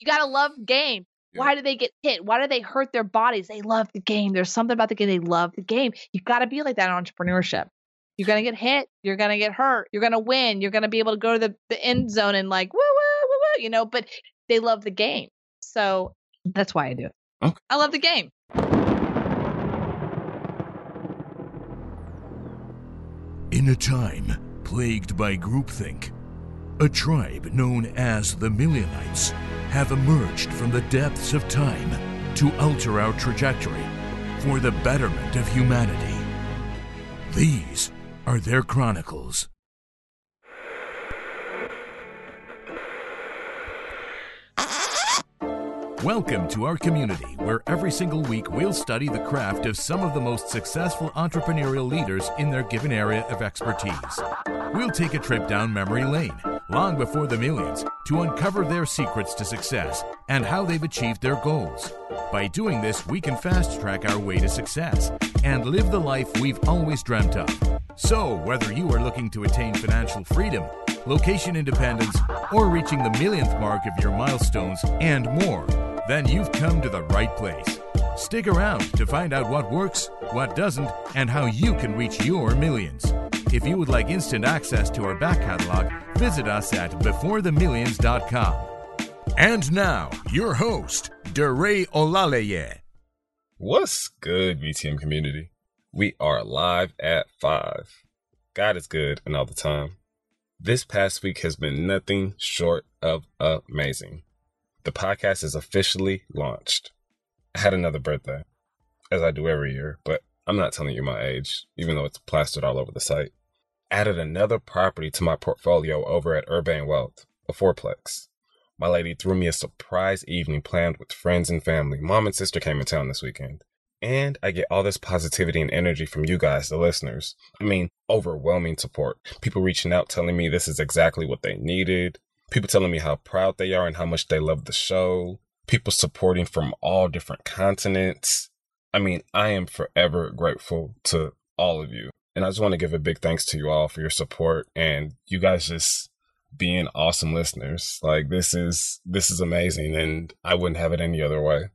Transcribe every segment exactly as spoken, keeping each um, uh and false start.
You got to love game. Yeah. Why do they get hit? Why do they hurt their bodies? They love the game. There's something about the game. They love the game. You got to be like that in entrepreneurship. You're going to get hit. You're going to get hurt. You're going to win. You're going to be able to go to the, the end zone and like, woo, woo, woo, woo, you know, but they love the game. So that's why I do it. Okay. I love the game. In a time plagued by groupthink, a tribe known as the Millionites have emerged from the depths of time to alter our trajectory for the betterment of humanity. These are their chronicles. Welcome to our community, where every single week we'll study the craft of some of the most successful entrepreneurial leaders in their given area of expertise. We'll take a trip down memory lane, long before the millions, to uncover their secrets to success and how they've achieved their goals. By doing this, we can fast-track our way to success and live the life we've always dreamt of. So, whether you are looking to attain financial freedom, location independence, or reaching the millionth mark of your milestones and more, then you've come to the right place. Stick around to find out what works, what doesn't, and how you can reach your millions. If you would like instant access to our back catalog, visit us at before the millions dot com. And now, your host, DeRay Olaleye. What's good, B T M community? We are live at five. God is good and all the time. This past week has been nothing short of amazing. The podcast is officially launched. I had another birthday, as I do every year, but I'm not telling you my age, even though it's plastered all over the site. Added another property to my portfolio over at Urbane Wealth, a fourplex. My lady threw me a surprise evening planned with friends and family. Mom and sister came in town this weekend. And I get all this positivity and energy from you guys, the listeners. I mean, overwhelming support. People reaching out, telling me this is exactly what they needed. People telling me how proud they are and how much they love the show. People supporting from all different continents. I mean, I am forever grateful to all of you. And I just want to give a big thanks to you all for your support and you guys just being awesome listeners. Like, this is this is amazing, and I wouldn't have it any other way.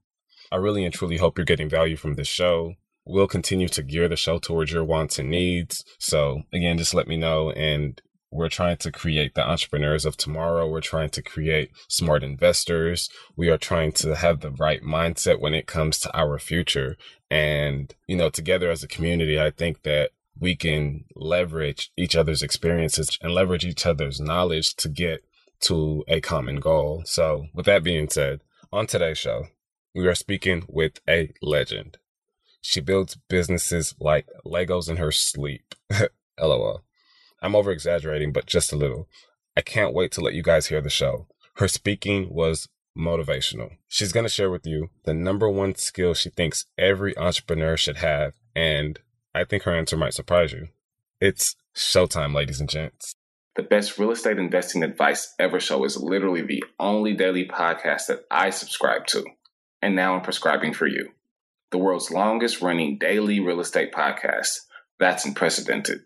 I really and truly hope you're getting value from this show. We'll continue to gear the show towards your wants and needs. So again, just let me know, and we're trying to create the entrepreneurs of tomorrow. We're trying to create smart investors. We are trying to have the right mindset when it comes to our future. And, you know, together as a community, I think that we can leverage each other's experiences and leverage each other's knowledge to get to a common goal. So with that being said, on today's show, we are speaking with a legend. She builds businesses like Legos in her sleep. LOL. I'm over-exaggerating, but just a little. I can't wait to let you guys hear the show. Her speaking was motivational. She's going to share with you the number one skill she thinks every entrepreneur should have, and I think her answer might surprise you. It's showtime, ladies and gents. The Best Real Estate Investing Advice Ever show is literally the only daily podcast that I subscribe to, and now I'm prescribing for you. The world's longest-running daily real estate podcast. That's unprecedented.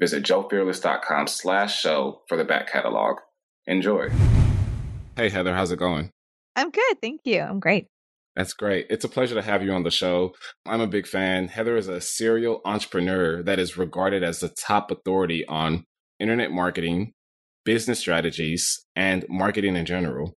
Visit joefearless.com slash show for the back catalog. Enjoy. Hey, Heather, how's it going? I'm good. Thank you. I'm great. That's great. It's a pleasure to have you on the show. I'm a big fan. Heather is a serial entrepreneur that is regarded as the top authority on internet marketing, business strategies, and marketing in general.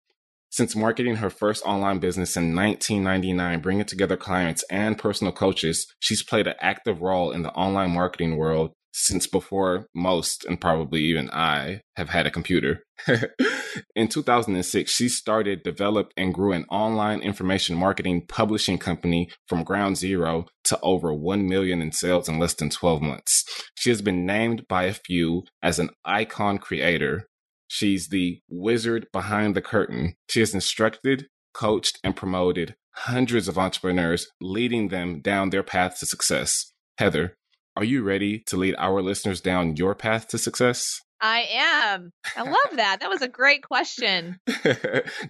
Since marketing her first online business in nineteen ninety-nine, bringing together clients and personal coaches, she's played an active role in the online marketing world since before most, and probably even I, have had a computer. In two thousand six, she started, developed, and grew an online information marketing publishing company from ground zero to over one million dollars in sales in less than twelve months. She has been named by a few as an icon creator. She's the wizard behind the curtain. She has instructed, coached, and promoted hundreds of entrepreneurs, leading them down their path to success. Heather, are you ready to lead our listeners down your path to success? I am. I love that. That was a great question.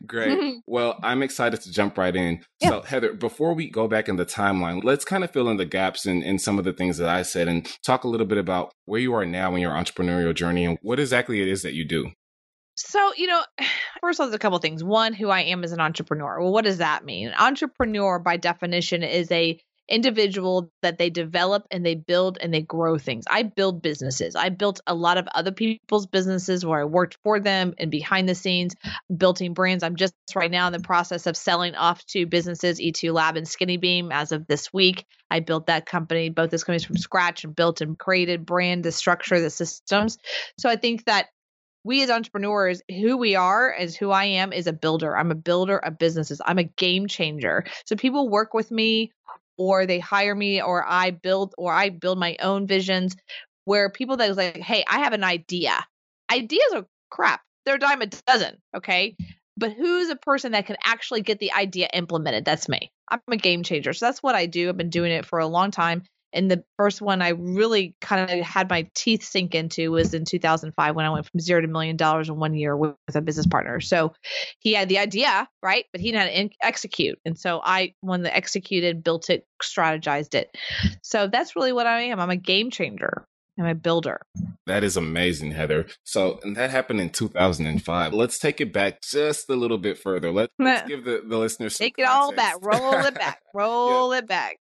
Great. Well, I'm excited to jump right in. Yeah. So, Heather, before we go back in the timeline, let's kind of fill in the gaps in, in some of the things that I said and talk a little bit about where you are now in your entrepreneurial journey and what exactly it is that you do. So, you know, First, there's a couple of things. One, who I am as an entrepreneur. Well, what does that mean? An entrepreneur, by definition, is a individual that they develop and they build and they grow things. I build businesses. I built a lot of other people's businesses where I worked for them and behind the scenes, building brands. I'm just right now in the process of selling off to businesses, E two Lab and Skinny Beam. As of this week, I built that company, both those companies from scratch, and built and created brand, the structure, the systems. So I think that we as entrepreneurs, who we are is who I am is a builder. I'm a builder of businesses. I'm a game changer. So people work with me, or they hire me, or I build, or I build my own visions, where people that was like, hey, I have an idea. Ideas are crap. They're a dime a dozen. Okay. But who's a person that can actually get the idea implemented? That's me. I'm a game changer. So that's what I do. I've been doing it for a long time. And the first one I really kind of had my teeth sink into was in two thousand five, when I went from zero to a million dollars in one year with a business partner. So he had the idea, right? But he didn't in- execute. And so I, when the executed, built it, strategized it. So that's really what I am. I'm a game changer. I'm a builder. That is amazing, Heather. So, and that happened in two thousand five. Let's take it back just a little bit further. Let's, let's give the, the listeners some Take it context. all back. Roll it back. Roll yeah. it back.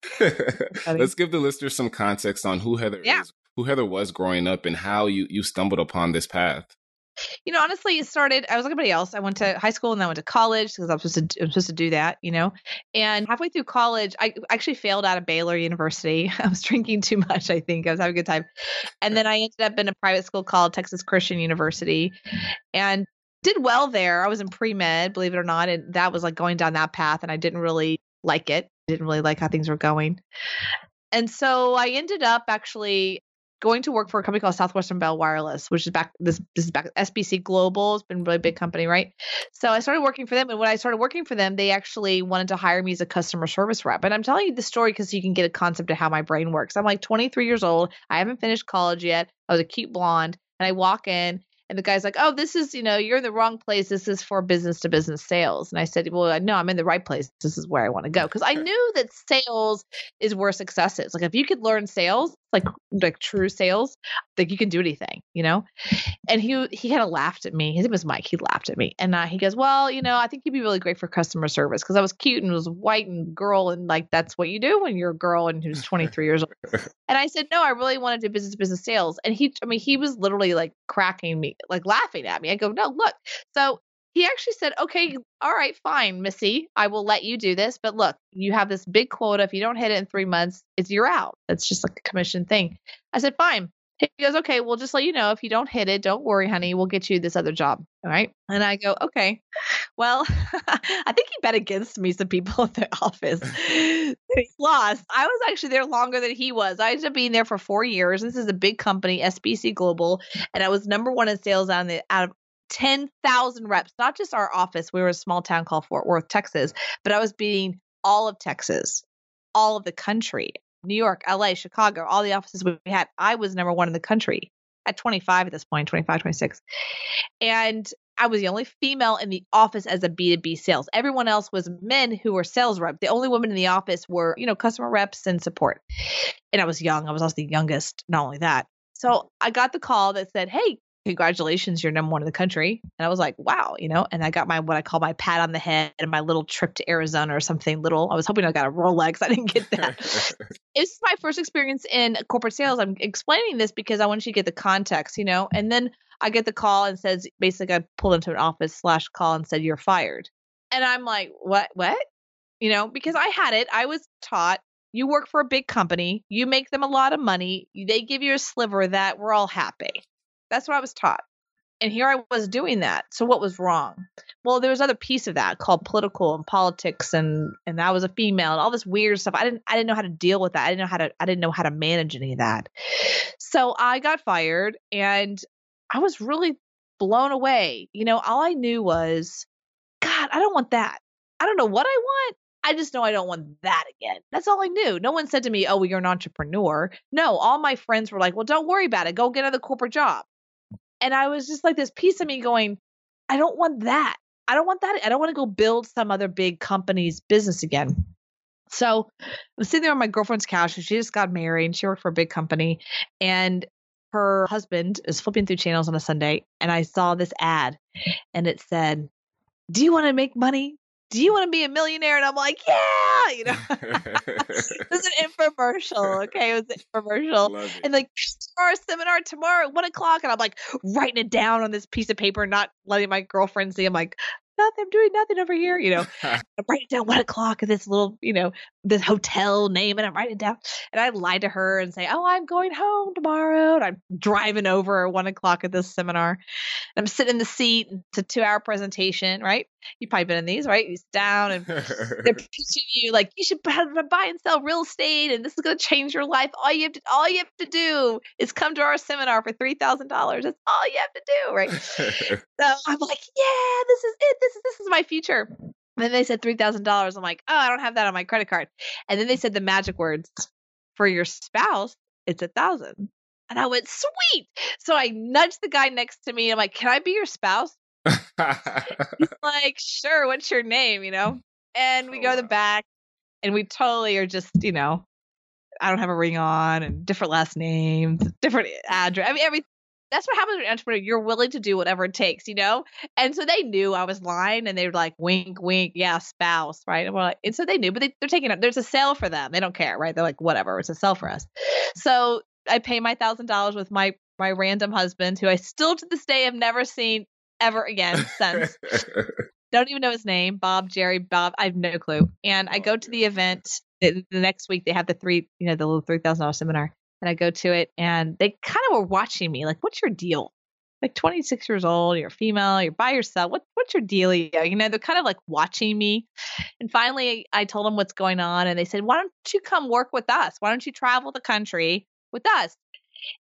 Let's give the listeners some context on who Heather yeah. is, who Heather was growing up, and how you, you stumbled upon this path. You know, honestly, it started, I was like everybody else. I went to high school and then I went to college because I was supposed to, I was supposed to do that, you know, and halfway through college, I actually failed out of Baylor University. I was drinking too much. I think I was having a good time. And then I ended up in a private school called Texas Christian University and did well there. I was in pre-med, believe it or not. And that was like going down that path. And I didn't really like it. I didn't really like how things were going. And so I ended up actually going to work for a company called Southwestern Bell Wireless, which is back, this, this is back, S B C Global. It's been a really big company, right? So I started working for them. And when I started working for them, they actually wanted to hire me as a customer service rep. And I'm telling you the story because you can get a concept of how my brain works. I'm like twenty-three years old. I haven't finished college yet. I was a cute blonde. And I walk in and the guy's like, oh, this is, you know, you're in the wrong place. This is for business to business sales. And I said, well, no, I'm in the right place. This is where I want to go. Because I knew that sales is where success is. Like if you could learn sales, like like true sales, like you can do anything, you know? And he he kind of laughed at me. His name was Mike. He laughed at me. And uh, he goes, well, you know, I think you'd be really great for customer service. Because I was cute and was white and girl. And like, that's what you do when you're a girl and who's twenty-three years old. And I said, no, I really want to do business to business sales. And he, I mean, he was literally like cracking me, like laughing at me. I go, no, look. So he actually said, okay, all right, fine, Missy, I will let you do this. But look, you have this big quota. If you don't hit it in three months, it's you're out. That's just like a commission thing. I said, fine. He goes, okay, we'll just let you know if you don't hit it, don't worry, honey, we'll get you this other job. All right. And I go, okay, well, I think he bet against me some people at the office. He lost. I was actually there longer than he was. I ended up being there for four years. This is a big company, S B C Global. And I was number one in sales out of, the, out of ten thousand reps, not just our office. We were a small town called Fort Worth, Texas, but I was beating all of Texas, all of the country. New York, L A, Chicago, all the offices we had, I was number one in the country at twenty-five at this point, twenty-five, twenty-six. And I was the only female in the office as a B to B sales. Everyone else was men who were sales reps. The only women in the office were, you know, customer reps and support. And I was young. I was also the youngest, not only that. So I got the call that said, hey, congratulations, you're number one in the country. And I was like, wow, you know, and I got my, what I call my pat on the head and my little trip to Arizona or something little. I was hoping I got a Rolex. I didn't get that. It's my first experience in corporate sales. I'm explaining this because I want you to get the context, you know, and then I get the call and says, basically I pulled into an office slash call and said, you're fired. And I'm like, what, what, you know, because I had it, I was taught, you work for a big company, you make them a lot of money. They give you a sliver of that, we're all happy. That's what I was taught. And here I was doing that. So what was wrong? Well, there was another piece of that called political and politics and and I was a female and all this weird stuff. I didn't I didn't know how to deal with that. I didn't know how to I didn't know how to manage any of that. So I got fired and I was really blown away. You know, all I knew was, God, I don't want that. I don't know what I want. I just know I don't want that again. That's all I knew. No one said to me, oh, well, you're an entrepreneur. No, all my friends were like, well, don't worry about it. Go get another corporate job. And I was just like this piece of me going, I don't want that. I don't want that. I don't want to go build some other big company's business again. So I was sitting there on my girlfriend's couch. She just got married and she worked for a big company. And her husband is flipping through channels on a Sunday. And I saw this ad and it said, do you want to make money? Do you want to be a millionaire? And I'm like, yeah, you know, it was an infomercial. Okay. It was an infomercial. And like, our seminar tomorrow at one o'clock. And I'm like writing it down on this piece of paper, not letting my girlfriend see. I'm like, nothing, I'm doing nothing over here. You know, I write it down one o'clock at this little, you know, this hotel name, and I write it down. And I lie to her and say, oh, I'm going home tomorrow. And I'm driving over at one o'clock at this seminar. And I'm sitting in the seat. It's a two hour presentation, right? You've probably been in these, right? You sit down and they're teaching you like you should buy and sell real estate, and this is going to change your life. All you have to, all you have to do is come to our seminar for three thousand dollars. That's all you have to do, right? So I'm like, yeah, this is it. This is this is my future. And then they said three thousand dollars. I'm like, oh, I don't have that on my credit card. And then they said the magic words for your spouse. It's a thousand. And I went, sweet. So I nudged the guy next to me. I'm like, can I be your spouse? He's like, sure, what's your name, you know? And we oh, go to the wow. back, and we totally are just, you know, I don't have a ring on, and different last names, different address. I mean, everything. That's what happens when you're an entrepreneur. You're willing to do whatever it takes, you know? And so they knew I was lying, and they were like, wink, wink, yeah, spouse, right? And, we're like, and so they knew, but they, they're taking it. There's a sale for them. They don't care, right? They're like, whatever, it's a sale for us. So I pay my one thousand dollars with my, my random husband, who I still to this day have never seen ever again since. Don't even know his name. Bob, Jerry, Bob. I have no clue. And I go to the event the, the next week. They have the three, you know, the little three thousand dollars seminar. And I go to it, and they kind of were watching me like, what's your deal? Like twenty-six years old, you're female, you're by yourself. What, what's your dealio? You know, they're kind of like watching me. And finally I told them what's going on. And they said, why don't you come work with us? Why don't you travel the country with us?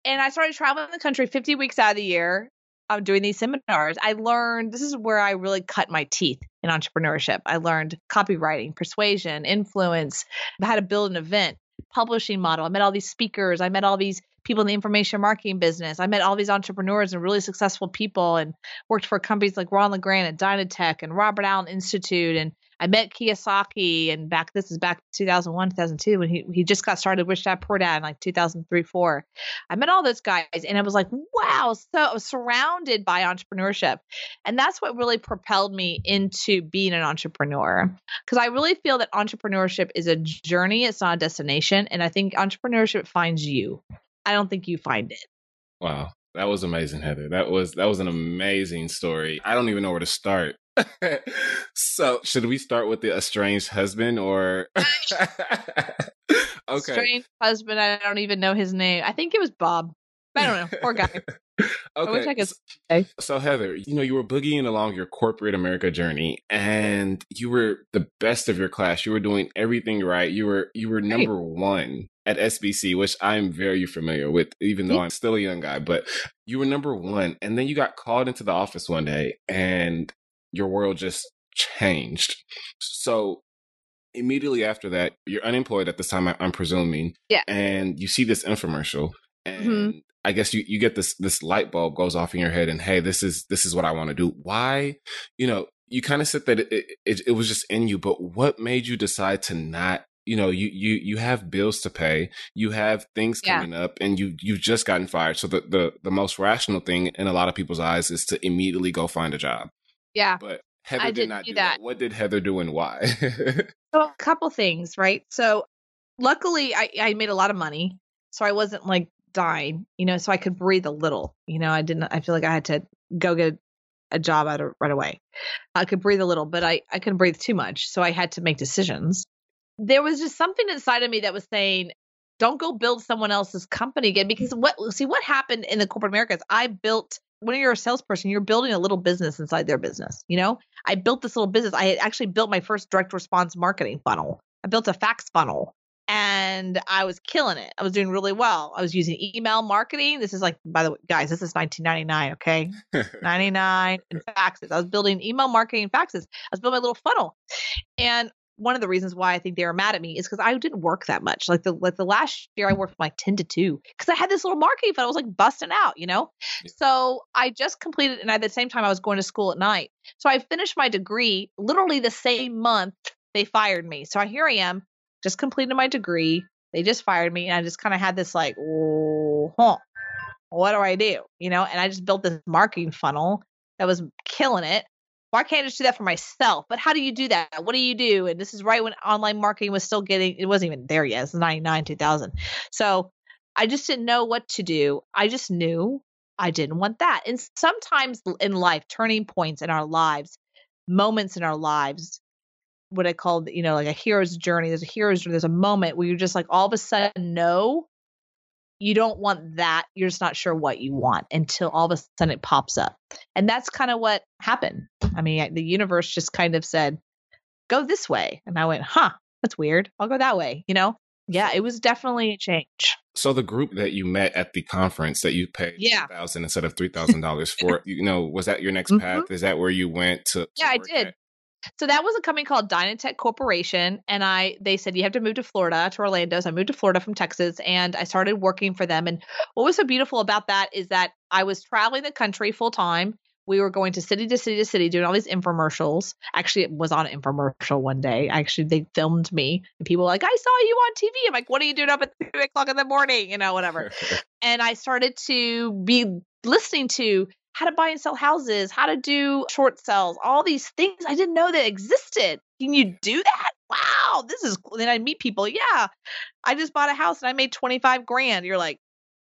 And I started traveling the country fifty weeks out of the year. I'm doing these seminars. I learned, this is where I really cut my teeth in entrepreneurship. I learned copywriting, persuasion, influence, how to build an event, publishing model. I met all these speakers. I met all these people in the information marketing business. I met all these entrepreneurs and really successful people, and worked for companies like Ron LeGrand and Dynatech and Robert Allen Institute. And I met Kiyosaki, and back, this is back two thousand one, two thousand two, when he, he just got started with Rich Dad Poor Dad in like two thousand three, four. I met all those guys, and I was like, wow. So I was surrounded by entrepreneurship. And that's what really propelled me into being an entrepreneur. Cause I really feel that entrepreneurship is a journey. It's not a destination. And I think entrepreneurship finds you. I don't think you find it. Wow. That was amazing, Heather. That was, that was an amazing story. I don't even know where to start. So should we start with the estranged husband or okay. Estranged husband, I don't even know his name. I think it was Bob. I don't know. Poor guy. Okay. I wish I could say. So Heather, you know, you were boogieing along your corporate America journey, and you were the best of your class. You were doing everything right. You were you were number right. one at S B C, which I'm very familiar with, even though I'm still a young guy, but you were number one. And then you got called into the office one day, and your world just changed. So immediately after that, you're unemployed at this time, I'm presuming. Yeah. And you see this infomercial, and mm-hmm. I guess you, you get this, this light bulb goes off in your head, and hey, this is, this is what I want to do. Why, you know, you kind of said that it, it, it was just in you, but what made you decide to not, you know, you, you, you have bills to pay, you have things yeah. coming up, and you, you've just gotten fired. So the, the, the most rational thing in a lot of people's eyes is to immediately go find a job. Yeah, but Heather I did not do that. that. What did Heather do and why? So a couple things, right? So luckily I, I made a lot of money, so I wasn't like dying, you know, so I could breathe a little, you know, I didn't, I feel like I had to go get a job out of, right away. I could breathe a little, but I, I couldn't breathe too much. So I had to make decisions. There was just something inside of me that was saying, don't go build someone else's company again, because what, see what happened in the corporate America is I built when you're a salesperson, you're building a little business inside their business. You know, I built this little business. I had actually built my first direct response marketing funnel. I built a fax funnel, and I was killing it. I was doing really well. I was using email marketing. This is like, by the way, guys, this is nineteen ninety-nine. Okay. ninety-nine and faxes. I was building email marketing and faxes. I was building my little funnel. And one of the reasons why I think they were mad at me is because I didn't work that much. Like the like the last year I worked from like ten to two because I had this little marketing funnel. I was like busting out, you know? Yeah. So I just completed, and at the same time I was going to school at night. So I finished my degree literally the same month they fired me. So here I am, just completed my degree. They just fired me, and I just kind of had this like, oh, huh, what do I do? You know, and I just built this marketing funnel that was killing it. why can't I just do that for myself? But how do you do that? What do you do? And this is right when online marketing was still getting, it wasn't even there yet. It's ninety-nine, two thousand. So I just didn't know what to do. I just knew I didn't want that. And sometimes in life, turning points in our lives, moments in our lives, what I called, you know, like a hero's journey. There's a hero's journey. There's a moment where you're just like, all of a sudden, no, you don't want that. You're just not sure what you want until all of a sudden it pops up. And that's kind of what happened. I mean, the universe just kind of said, go this way. And I went, huh, that's weird. I'll go that way. You know? Yeah, it was definitely a change. So the group that you met at the conference that you paid yeah. two thousand dollars instead of three thousand dollars for, you know, was that your next path? Mm-hmm. Is that where you went to? to yeah, I did. At? So that was a company called Dynatech Corporation. And I, they said, you have to move to Florida, to Orlando. So I moved to Florida from Texas and I started working for them. And what was so beautiful about that is that I was traveling the country full time. We were going to city to city to city doing all these infomercials. Actually, it was on an infomercial one day. Actually, they filmed me and people were like, I saw you on T V. I'm like, what are you doing up at three o'clock in the morning? You know, whatever. And I started to be listening to how to buy and sell houses, how to do short sales, all these things I didn't know that existed. Can you do that? Wow, this is cool. Then I meet people. Yeah, I just bought a house and I made twenty-five grand. You're like,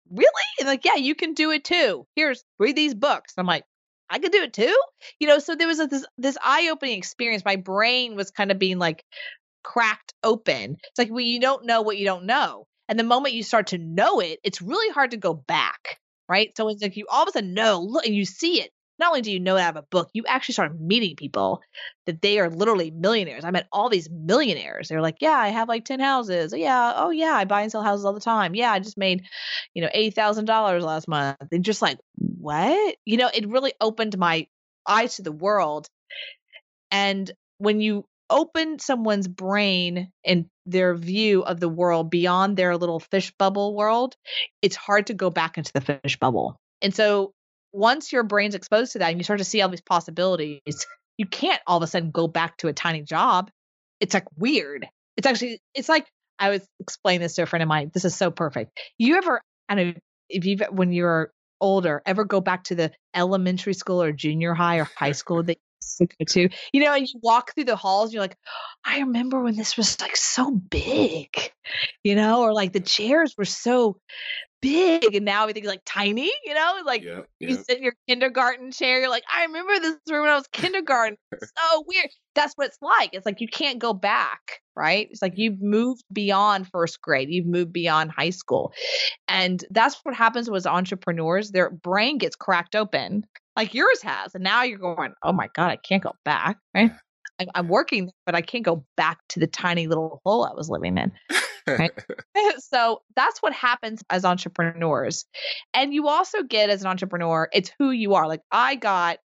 really? And like, yeah, you can do it too. Here's, read these books. I'm like, I could do it too. You know, so there was a, this, this eye-opening experience. My brain was kind of being like cracked open. It's like, well, you don't know what you don't know. And the moment you start to know it, it's really hard to go back. Right. So it's like you all of a sudden know, look, and you see it. Not only do you know it out of a book, you actually start meeting people that they are literally millionaires. I met all these millionaires. They're like, yeah, I have like ten houses. Yeah. Oh yeah. I buy and sell houses all the time. Yeah. I just made, you know, eighty thousand dollars last month. And just like, what? You know, it really opened my eyes to the world. And when you open someone's brain and their view of the world beyond their little fish bubble world, it's hard to go back into the fish bubble. And so once your brain's exposed to that and you start to see all these possibilities, you can't all of a sudden go back to a tiny job. It's like weird. It's actually, it's like, I was explaining this to a friend of mine. This is so perfect. You ever, I don't know if you've, when you're older, ever go back to the elementary school or junior high or high school that to, you know, and you walk through the halls, and you're like, I remember when this was like so big, you know, or like the chairs were so big, and now everything's like tiny, you know, like yeah, yeah. you sit in your kindergarten chair, you're like, I remember this room when I was kindergarten. It's so weird. That's what it's like. It's like you can't go back, right? It's like you've moved beyond first grade, you've moved beyond high school, and that's what happens with entrepreneurs. Their brain gets cracked open. Like yours has. And now you're going, oh my God, I can't go back. Right? I'm, I'm working, but I can't go back to the tiny little hole I was living in. Right? So that's what happens as entrepreneurs. And you also get, as an entrepreneur, it's who you are. Like I got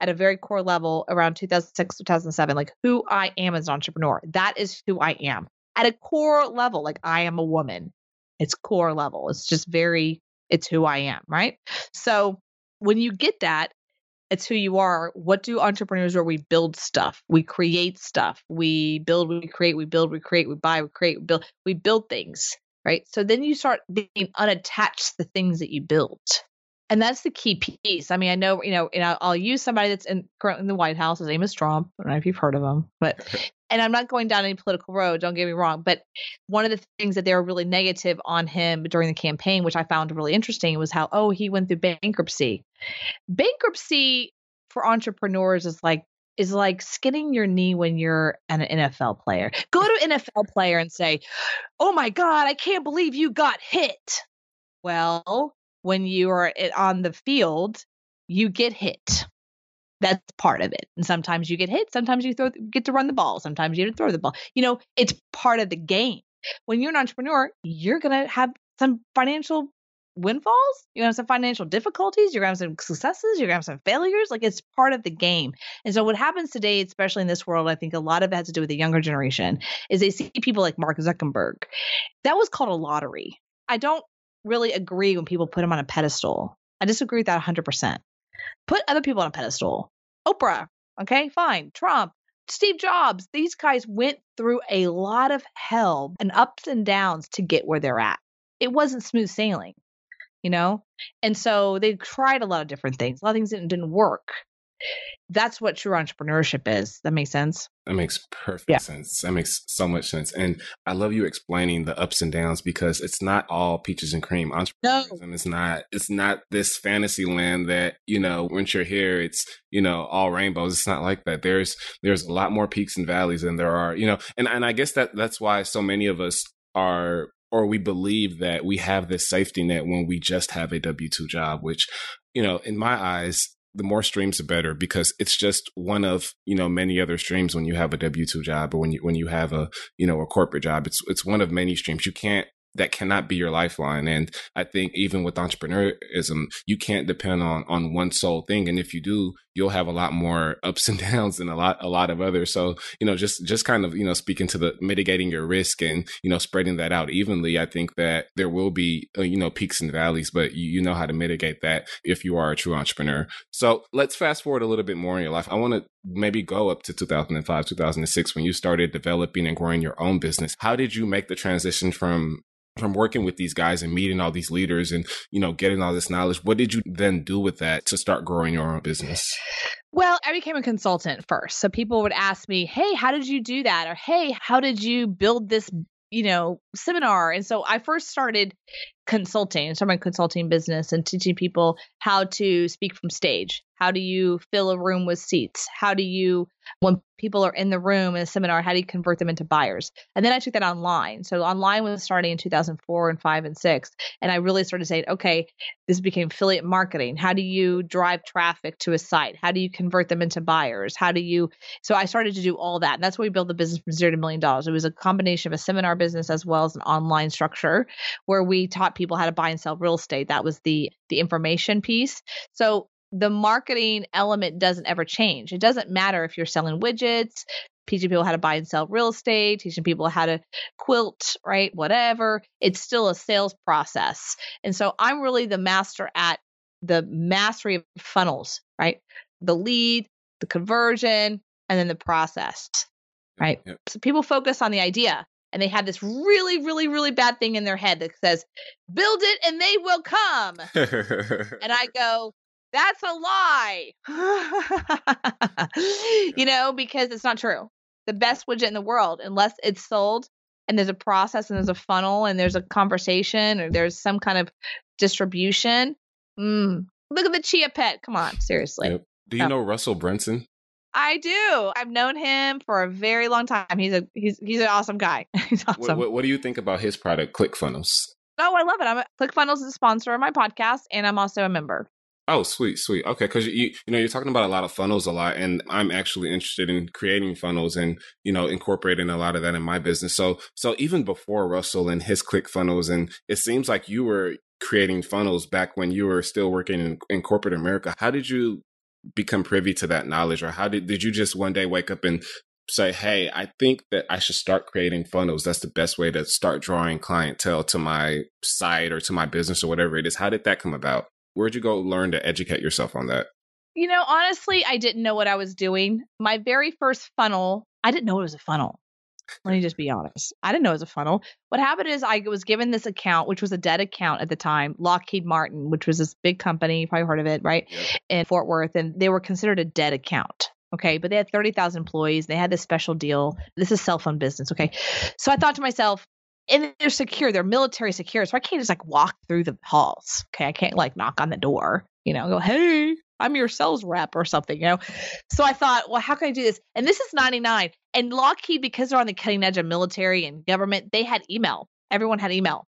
at a very core level around two thousand six, two thousand seven, like who I am as an entrepreneur. That is who I am at a core level. Like I am a woman. It's core level. It's just very, it's who I am. Right. So when you get that, it's who you are. What do entrepreneurs do? We build stuff. We create stuff. We build, we create, we build, we create, we buy, we create, we build, we build things, right? So then you start being unattached to the things that you built. And that's the key piece. I mean, I know, you know, and I'll, I'll use somebody that's in, currently in the White House. His name is Trump. I don't know if you've heard of him, but, and I'm not going down any political road. Don't get me wrong. But one of the things that they were really negative on him during the campaign, which I found really interesting, was how, oh, he went through bankruptcy. Bankruptcy for entrepreneurs is like, is like skinning your knee when you're an N F L player. Go to an N F L player and say, oh my God, I can't believe you got hit. Well, when you are on the field, you get hit. That's part of it. And sometimes you get hit. Sometimes you throw, get to run the ball. Sometimes you have to throw the ball. You know, it's part of the game. When you're an entrepreneur, you're going to have some financial windfalls. You're going to have some financial difficulties. You're going to have some successes. You're going to have some failures. Like it's part of the game. And so what happens today, especially in this world, I think a lot of it has to do with the younger generation, is they see people like Mark Zuckerberg. That was called a lottery. I don't really agree when people put him on a pedestal. I disagree with that one hundred percent. Put other people on a pedestal. Oprah, okay, fine. Trump, Steve Jobs. These guys went through a lot of hell and ups and downs to get where they're at. It wasn't smooth sailing, you know? And so they tried a lot of different things. A lot of things didn't, didn't work. That's what true entrepreneurship is. That makes sense. That makes perfect yeah. sense. That makes so much sense. And I love you explaining the ups and downs, because it's not all peaches and cream. Entrepreneurship no. is not, it's not this fantasy land that, you know, once you're here, it's, you know, all rainbows. It's not like that. There's, there's a lot more peaks and valleys than there are, you know, and, and I guess that that's why so many of us are, or we believe that we have this safety net when we just have a W two job, which, you know, in my eyes, the more streams, the better, because it's just one of, you know, many other streams when you have a W two job, or when you, when you have a, you know, a corporate job, it's, it's one of many streams. You can't, that cannot be your lifeline. And I think even with entrepreneurism, you can't depend on, on one sole thing. And if you do, you'll have a lot more ups and downs than a lot, a lot of others. So, you know, just, just kind of, you know, speaking to the mitigating your risk and, you know, spreading that out evenly. I think that there will be, you know, peaks and valleys, but you, you know how to mitigate that if you are a true entrepreneur. So let's fast forward a little bit more in your life. I want to maybe go up to two thousand five, two thousand six, when you started developing and growing your own business. How did you make the transition from from working with these guys and meeting all these leaders and, you know, getting all this knowledge? What did you then do with that to start growing your own business? Well, I became a consultant first. So people would ask me, hey, how did you do that? Or, hey, how did you build this, you know, seminar? And so I first started consulting, started my consulting business and teaching people how to speak from stage. How do you fill a room with seats? How do you, when people are in the room in a seminar, how do you convert them into buyers? And then I took that online. So online was starting in two thousand four and five and six. And I really started saying, okay, this became affiliate marketing. How do you drive traffic to a site? How do you convert them into buyers? How do you, so I started to do all that. And that's where we built the business from zero to a million dollars. It was a combination of a seminar business as well as an online structure where we taught people how to buy and sell real estate. That was the, the information piece. So the marketing element doesn't ever change. It doesn't matter if you're selling widgets, teaching people how to buy and sell real estate, teaching people how to quilt, right? Whatever. It's still a sales process. And so I'm really the master at the mastery of funnels, right? The lead, the conversion, and then the process, right? Yep. So people focus on the idea. And they have this really, really, really bad thing in their head that says, build it and they will come. And I go, that's a lie, you know, because it's not true. The best widget in the world, unless it's sold and there's a process and there's a funnel and there's a conversation or there's some kind of distribution. Mm, look at the Chia Pet. Come on, seriously. Yep. Do you oh. know Russell Brunson? I do. I've known him for a very long time. He's a he's he's an awesome guy. He's awesome. What, what, what do you think about his product, ClickFunnels? Oh, I love it. I'm a, ClickFunnels is a sponsor of my podcast, and I'm also a member. Oh, sweet, sweet. Okay, because you you know you're talking about a lot of funnels a lot, and I'm actually interested in creating funnels and, you know, incorporating a lot of that in my business. So so even before Russell and his ClickFunnels, and it seems like you were creating funnels back when you were still working in, in corporate America. How did you become privy to that knowledge, or how did, did you just one day wake up and say, hey, I think that I should start creating funnels. That's the best way to start drawing clientele to my site or to my business or whatever it is. How did that come about? Where'd you go learn to educate yourself on that? You know, honestly, I didn't know what I was doing. My very first funnel, I didn't know it was a funnel. Let me just be honest. I didn't know it was a funnel. What happened is I was given this account, which was a dead account at the time, Lockheed Martin, which was this big company, you probably heard of it, right? Yep. In Fort Worth. And they were considered a dead account. Okay. But they had thirty thousand employees. They had this special deal. This is cell phone business. Okay. So I thought to myself, and they're secure. They're military secure. So I can't just like walk through the halls. Okay. I can't like knock on the door, you know, go, hey, I'm your sales rep or something, you know? So I thought, well, how can I do this? And this is ninety-nine. And Lockheed, because they're on the cutting edge of military and government, they had email. Everyone had email.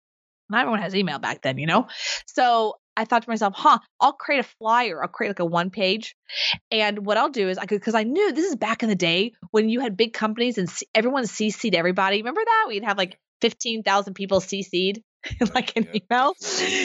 Not everyone has email back then, you know? So I thought to myself, huh, I'll create a flyer. I'll create like a one page. And what I'll do is I could, because I knew this is back in the day when you had big companies and everyone C C'd everybody. Remember that? We'd have like fifteen thousand people C C'd. Like an yeah. email,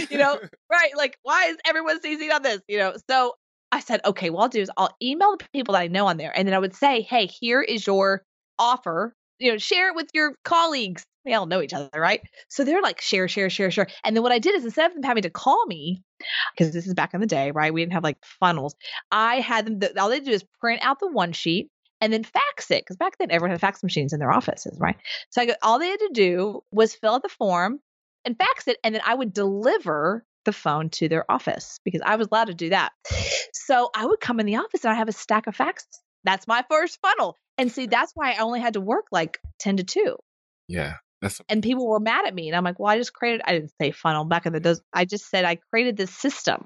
you know? Right. Like, why is everyone C C'd on this? You know? So I said, okay, what I'll do is I'll email the people that I know on there. And then I would say, hey, here is your offer. You know, share it with your colleagues. They all know each other, right? So they're like, share, share, share, share. And then what I did is instead of them having to call me, because this is back in the day, right? We didn't have like funnels. I had them, the, all they do is print out the one sheet and then fax it. Because back then everyone had fax machines in their offices, right? So I go, all they had to do was fill out the form and fax it. And then I would deliver the phone to their office because I was allowed to do that. So I would come in the office and I have a stack of faxes. That's my first funnel. And see, that's why I only had to work like ten to two. Yeah. That's- and people were mad at me. And I'm like, well, I just created, I didn't say funnel back in the days. I just said, I created this system.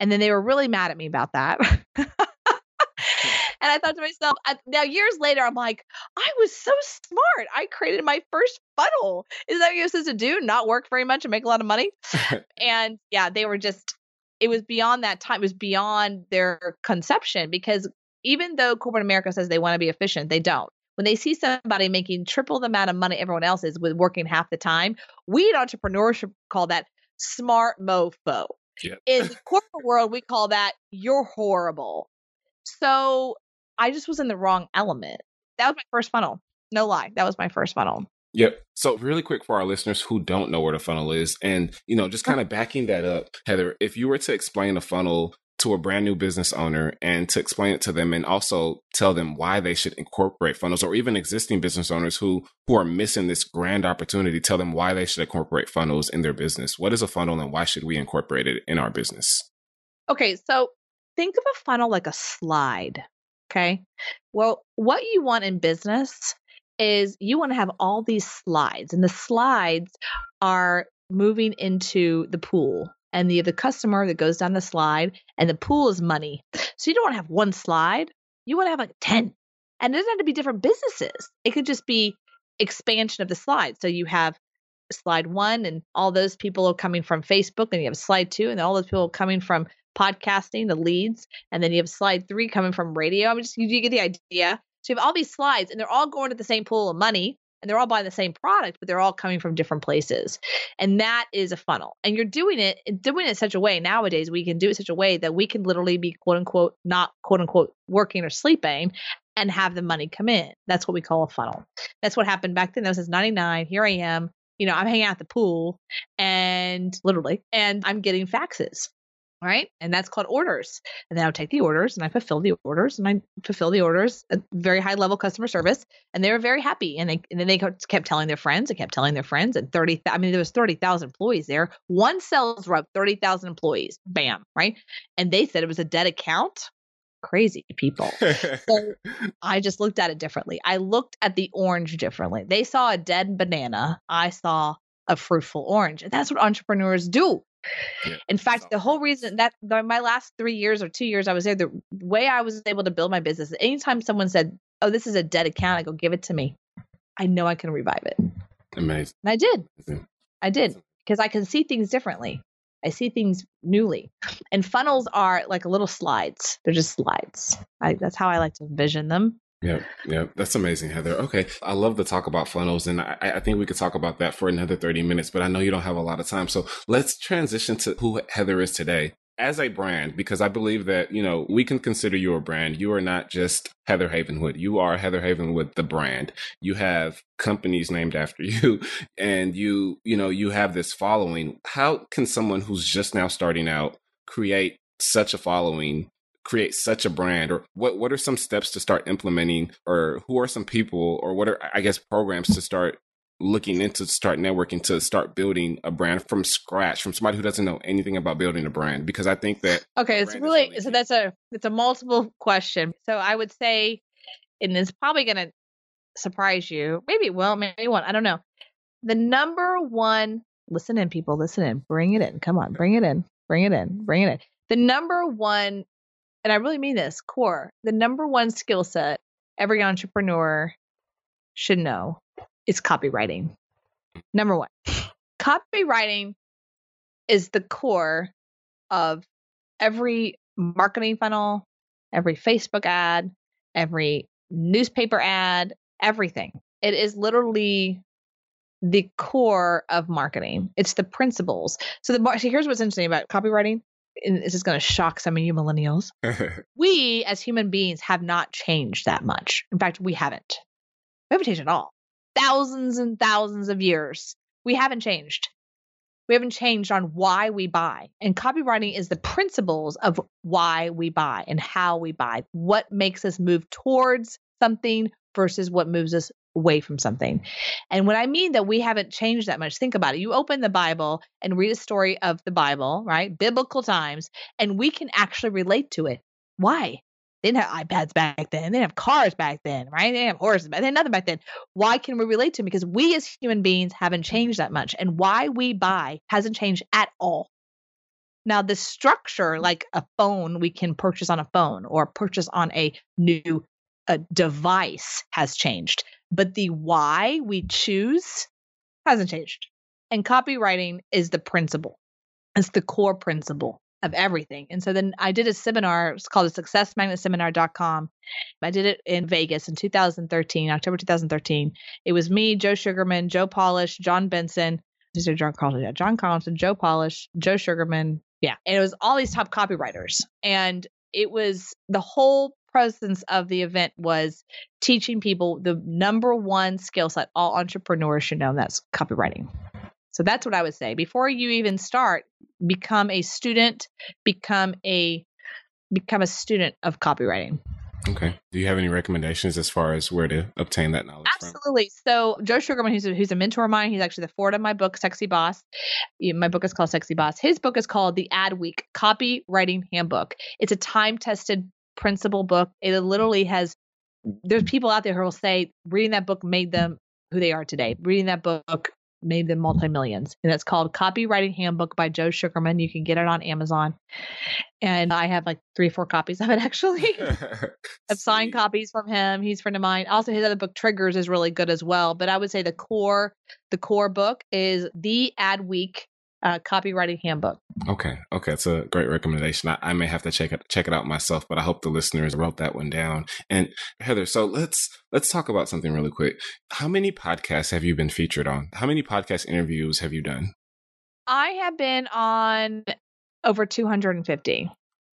And then they were really mad at me about that. And I thought to myself, I, now years later, I'm like, I was so smart. I created my first funnel. Is that what you're supposed to do? Not work very much and make a lot of money? And yeah, they were just, it was beyond that time. It was beyond their conception because even though corporate America says they want to be efficient, they don't. When they see somebody making triple the amount of money everyone else is with working half the time, we in entrepreneurship call that smart mofo. Yep. In the corporate world, we call that you're horrible. So I just was in the wrong element. That was my first funnel. No lie. That was my first funnel. Yep. So really quick for our listeners who don't know what a funnel is, and, you know, just kind of backing that up, Heather, if you were to explain a funnel to a brand new business owner and to explain it to them and also tell them why they should incorporate funnels, or even existing business owners who, who are missing this grand opportunity, tell them why they should incorporate funnels in their business. What is a funnel and why should we incorporate it in our business? Okay. So think of a funnel like a slide. Okay. Well, what you want in business is you want to have all these slides, and the slides are moving into the pool, and the, the customer that goes down the slide, and the pool is money. So you don't want to have one slide. You want to have like ten, and it doesn't have to be different businesses. It could just be expansion of the slide. So you have slide one and all those people are coming from Facebook, and you have slide two and all those people are coming from podcasting, the leads. And then you have slide three coming from radio. I'm just, you get the idea. So you have all these slides and they're all going to the same pool of money and they're all buying the same product, but they're all coming from different places. And that is a funnel. And you're doing it, doing it in such a way nowadays, we can do it such a way that we can literally be quote unquote, not quote unquote working or sleeping and have the money come in. That's what we call a funnel. That's what happened back then. That was ninety-nine. Here I am. You know, I'm hanging out at the pool and literally, and I'm getting faxes. All right. And that's called orders. And then I would take the orders and I fulfill the orders and I fulfill the orders at very high level customer service. And they were very happy. And, they, and then they kept telling their friends and kept telling their friends and thirty, I mean, there was thirty thousand employees there. One sales rep, thirty thousand employees, bam. Right. And they said it was a dead account. Crazy people. So I just looked at it differently. I looked at the orange differently. They saw a dead banana. I saw a fruitful orange. And that's what entrepreneurs do. Yeah. In fact, the whole reason that my last three years or two years I was there, the way I was able to build my business, anytime someone said, oh, this is a dead account, I go, give it to me. I know I can revive it. Amazing. And I did. Amazing. I did. Because I can see things differently. I see things newly. And funnels are like little slides. They're just slides. I, that's how I like to envision them. Yeah. Yeah. That's amazing, Heather. Okay. I love to talk about funnels, and I, I think we could talk about that for another thirty minutes, but I know you don't have a lot of time. So let's transition to who Heather is today as a brand, because I believe that, you know, we can consider you a brand. You are not just Heather Havenwood. You are Heather Havenwood, the brand. You have companies named after you, and you, you know, you have this following. How can someone who's just now starting out create such a following, create such a brand? Or what, what are some steps to start implementing, or who are some people, or what are, I guess, programs to start looking into, to start networking, to start building a brand from scratch, from somebody who doesn't know anything about building a brand? Because I think that. Okay. It's really, really, so that's a, it's a multiple question. So I would say, and it's probably going to surprise you. Maybe it will, maybe it won't. I don't know. The number one, listen in people, listen in, bring it in. Come on, bring it in, bring it in, bring it in. The number one, and I really mean this, core, the number one skill set every entrepreneur should know is copywriting. Number one, copywriting is the core of every marketing funnel, every Facebook ad, every newspaper ad, everything. It is literally the core of marketing. It's the principles. So the so here's what's interesting about copywriting. And this is going to shock some of you millennials. We as human beings have not changed that much. In fact, we haven't. We haven't changed at all. Thousands and thousands of years. We haven't changed. We haven't changed on why we buy. And copywriting is the principles of why we buy and how we buy. What makes us move towards something versus what moves us away from something. And when I mean that we haven't changed that much, think about it. You open the Bible and read a story of the Bible, right? Biblical times, and we can actually relate to it. Why? They didn't have iPads back then. They didn't have cars back then, right? They didn't have horses back then. They had nothing back then. Why can we relate to them? Because we as human beings haven't changed that much. And why we buy hasn't changed at all. Now, the structure, like a phone, we can purchase on a phone or purchase on a new a device has changed. But the why we choose hasn't changed. And copywriting is the principle. It's the core principle of everything. And so then I did a seminar, it's called a success magnet seminar dot com. I did it in Vegas in two thousand thirteen, October two thousand thirteen. It was me, Joe Sugarman, Joe Polish, John Benson, Mister John Carlton, yeah, John Carlton, Joe Polish, Joe Sugarman. Yeah. And it was all these top copywriters. And it was the whole presence of the event was teaching people the number one skill set all entrepreneurs should know, and that's copywriting. So that's what I would say. Before you even start, become a student, become a become a student of copywriting. Okay. Do you have any recommendations as far as where to obtain that knowledge? Absolutely. From? So Joe Sugarman, who's a, who's a mentor of mine, he's actually the forward of my book, Sexy Boss. My book is called Sexy Boss. His book is called The Adweek Copywriting Handbook. It's a time-tested principle book. It literally has, there's people out there who will say reading that book made them who they are today. Reading that book made them multi-millions. And that's called Copywriting Handbook by Joe Sugarman. You can get it on Amazon. And I have like three or four copies of it, actually. I've signed copies from him. He's a friend of mine. Also, his other book, Triggers, is really good as well. But I would say the core, the core book is The Adweek uh, Copywriting Handbook. Okay. Okay. It's a great recommendation. I, I may have to check it, check it out myself, but I hope the listeners wrote that one down. And Heather, so let's, let's talk about something really quick. How many podcasts have you been featured on? How many podcast interviews have you done? I have been on over two hundred fifty.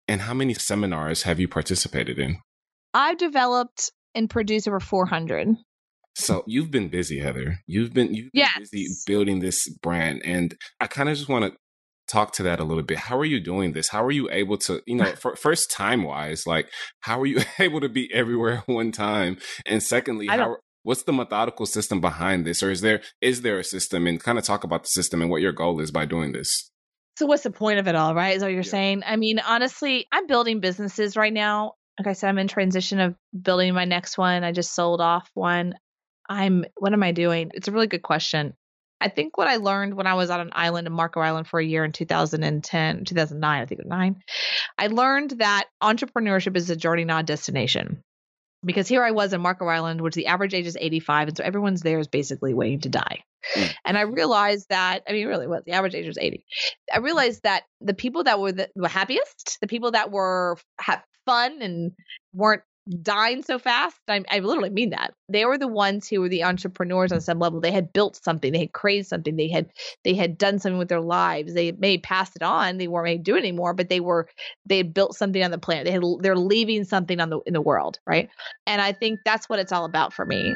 And how many seminars have you participated in? I've developed and produced over four hundred. So you've been busy, Heather. You've been, you've been yes. busy building this brand. And I kind of just want to talk to that a little bit. How are you doing this? How are you able to, you know, for, first time wise, like how are you able to be everywhere at one time? And secondly, how, what's the methodical system behind this? Or is there, is there a system? And kind of talk about the system and what your goal is by doing this. So what's the point of it all, right? Is what you're yeah. saying. I mean, honestly, I'm building businesses right now. Like I said, I'm in transition of building my next one. I just sold off one. I'm, what am I doing? It's a really good question. I think what I learned when I was on an island in Marco Island for a year in two thousand ten, two thousand nine, I think it was nine, I learned that entrepreneurship is a journey, not a destination. Because here I was in Marco Island, which the average age is eighty-five. And so everyone's there is basically waiting to die. Mm. And I realized that, I mean, really what the average age was eighty. I realized that the people that were the were happiest, the people that were had fun and weren't dying so fast. I, I literally mean that. They were the ones who were the entrepreneurs on some level. They had built something. They had created something. They had they had done something with their lives. They may pass it on. They weren't maybe doing it anymore, but they were they had built something on the planet. They had they're leaving something on the in the world, right? And I think that's what it's all about for me.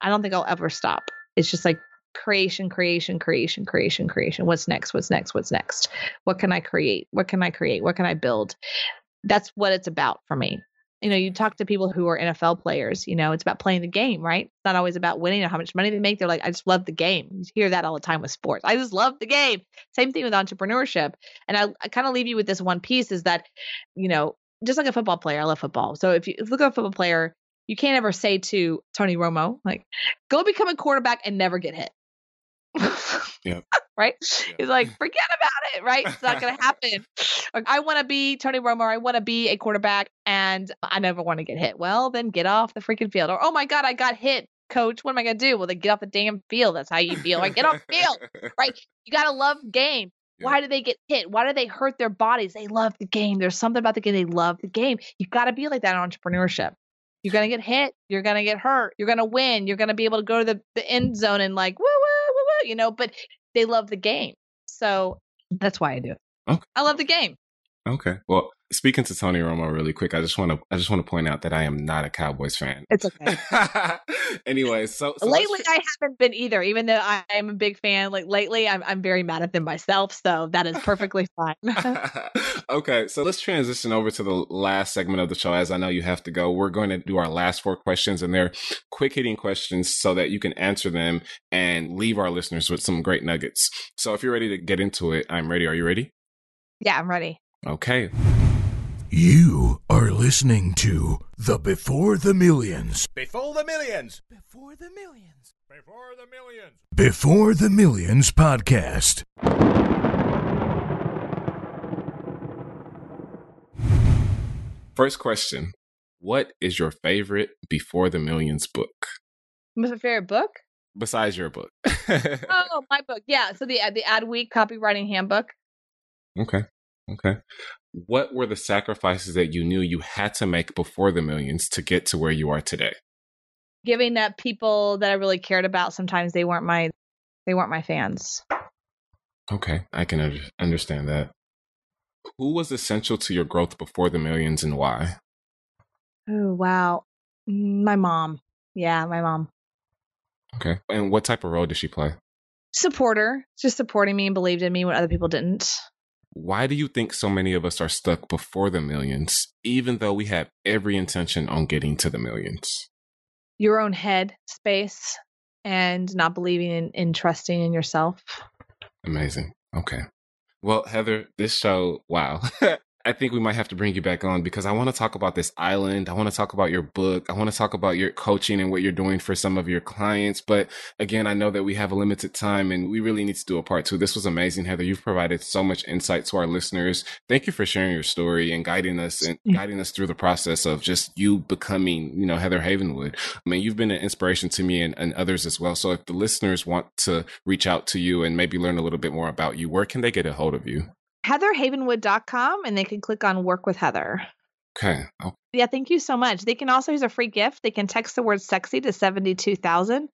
I don't think I'll ever stop. It's just like creation, creation, creation, creation, creation. What's next? What's next? What's next? What can I create? What can I create? What can I build? That's what it's about for me. You know, you talk to people who are N F L players, you know, it's about playing the game, right? It's not always about winning or how much money they make. They're like, I just love the game. You hear that all the time with sports. I just love the game. Same thing with entrepreneurship. And I, I kind of leave you with this one piece is that, you know, just like a football player, I love football. So if you look at a football player, you can't ever say to Tony Romo, like, go become a quarterback and never get hit. Yep. Right? Yep. He's like, forget about it, right? It's not going to happen. Or, I want to be Tony Romo. I want to be a quarterback and I never want to get hit. Well, then get off the freaking field. Or, oh my God, I got hit, coach. What am I going to do? Well, then get off the damn field. That's how you feel. Right? Get off the field, right? You got to love game. Yep. Why do they get hit? Why do they hurt their bodies? They love the game. There's something about the game. They love the game. You got to be like that in entrepreneurship. You're going to get hit. You're going to get hurt. You're going to win. You're going to be able to go to the, the end zone and like, woo, woo, woo, woo, you know, but they love the game. So that's why I do it. Okay. I love the game. Okay. Well, Speaking to Tony Romo really quick, I just want to I just want to point out that I am not a Cowboys fan. It's okay. Anyway, so, so lately I haven't been either, even though I am a big fan. Like lately, I'm I'm very mad at them myself, so that is perfectly fine. Okay, so let's transition over to the last segment of the show. As I know you have to go, we're going to do our last four questions, and they're quick hitting questions so that you can answer them and leave our listeners with some great nuggets. So if you're ready to get into it, I'm ready. Are you ready? Yeah, I'm ready. Okay. You are listening to the Before the Millions. Before the Millions. Before the Millions. Before the Millions. Before the Millions podcast. First question. What is your favorite Before the Millions book? My favorite book? Besides your book. Oh, my book. Yeah. So the, the Adweek Copywriting Handbook. Okay. Okay. What were the sacrifices that you knew you had to make before the millions to get to where you are today? Giving up people that I really cared about. Sometimes they weren't my, they weren't my fans. Okay. I can understand that. Who was essential to your growth before the millions and why? Oh, wow. My mom. Yeah, my mom. Okay. And what type of role did she play? Supporter. Just supporting me and believed in me when other people didn't. Why do you think so many of us are stuck before the millions, even though we have every intention on getting to the millions? Your own head space and not believing in, in trusting in yourself. Amazing. Okay. Well, Heather, this show, wow. I think we might have to bring you back on because I want to talk about this island. I want to talk about your book. I want to talk about your coaching and what you're doing for some of your clients. But again, I know that we have a limited time and we really need to do a part two. This was amazing, Heather. You've provided so much insight to our listeners. Thank you for sharing your story and guiding us and guiding us through the process of just you becoming, you know, Heather Havenwood. I mean, you've been an inspiration to me and, and others as well. So if the listeners want to reach out to you and maybe learn a little bit more about you, where can they get a hold of you? Heather Havenwood dot com, and they can click on Work with Heather. Okay. Oh. Yeah, thank you so much. They can also, here's a free gift. They can text the word sexy to seventy-two thousand.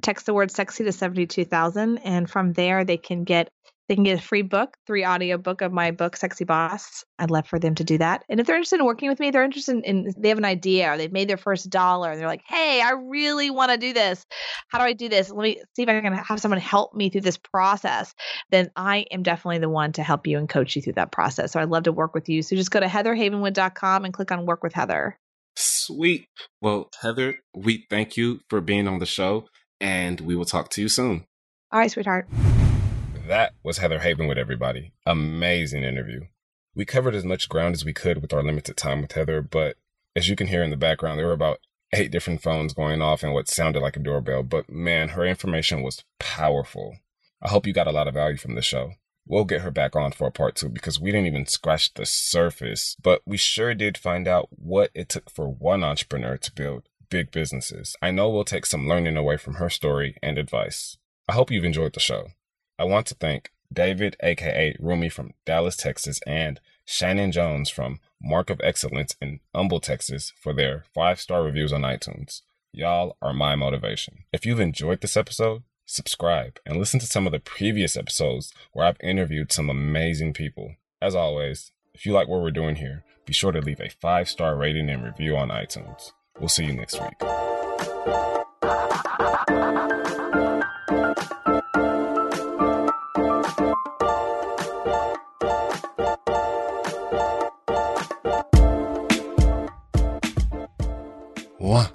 Text the word sexy to seventy-two thousand. And from there, they can get they can get a free book, three audio book of my book, Sexy Boss. I'd love for them to do that. And if they're interested in working with me, they're interested in, in they have an idea or they've made their first dollar and they're like, hey, I really want to do this. How do I do this? Let me see if I can have someone help me through this process. Then I am definitely the one to help you and coach you through that process. So I'd love to work with you. So just go to heather havenwood dot com and click on Work with Heather. Sweet. Well, Heather, we thank you for being on the show and we will talk to you soon. All right, sweetheart. That was Heather Havenwood, everybody. Amazing interview. We covered as much ground as we could with our limited time with Heather, but as you can hear in the background, there were about eight different phones going off and what sounded like a doorbell. But man, her information was powerful. I hope you got a lot of value from the show. We'll get her back on for a part two because we didn't even scratch the surface, but we sure did find out what it took for one entrepreneur to build big businesses. I know we'll take some learning away from her story and advice. I hope you've enjoyed the show. I want to thank David, a k a. Rumi from Dallas, Texas, and Shannon Jones from Mark of Excellence in Humble, Texas, for their five-star reviews on iTunes. Y'all are my motivation. If you've enjoyed this episode, subscribe and listen to some of the previous episodes where I've interviewed some amazing people. As always, if you like what we're doing here, be sure to leave a five-star rating and review on iTunes. We'll see you next week. What?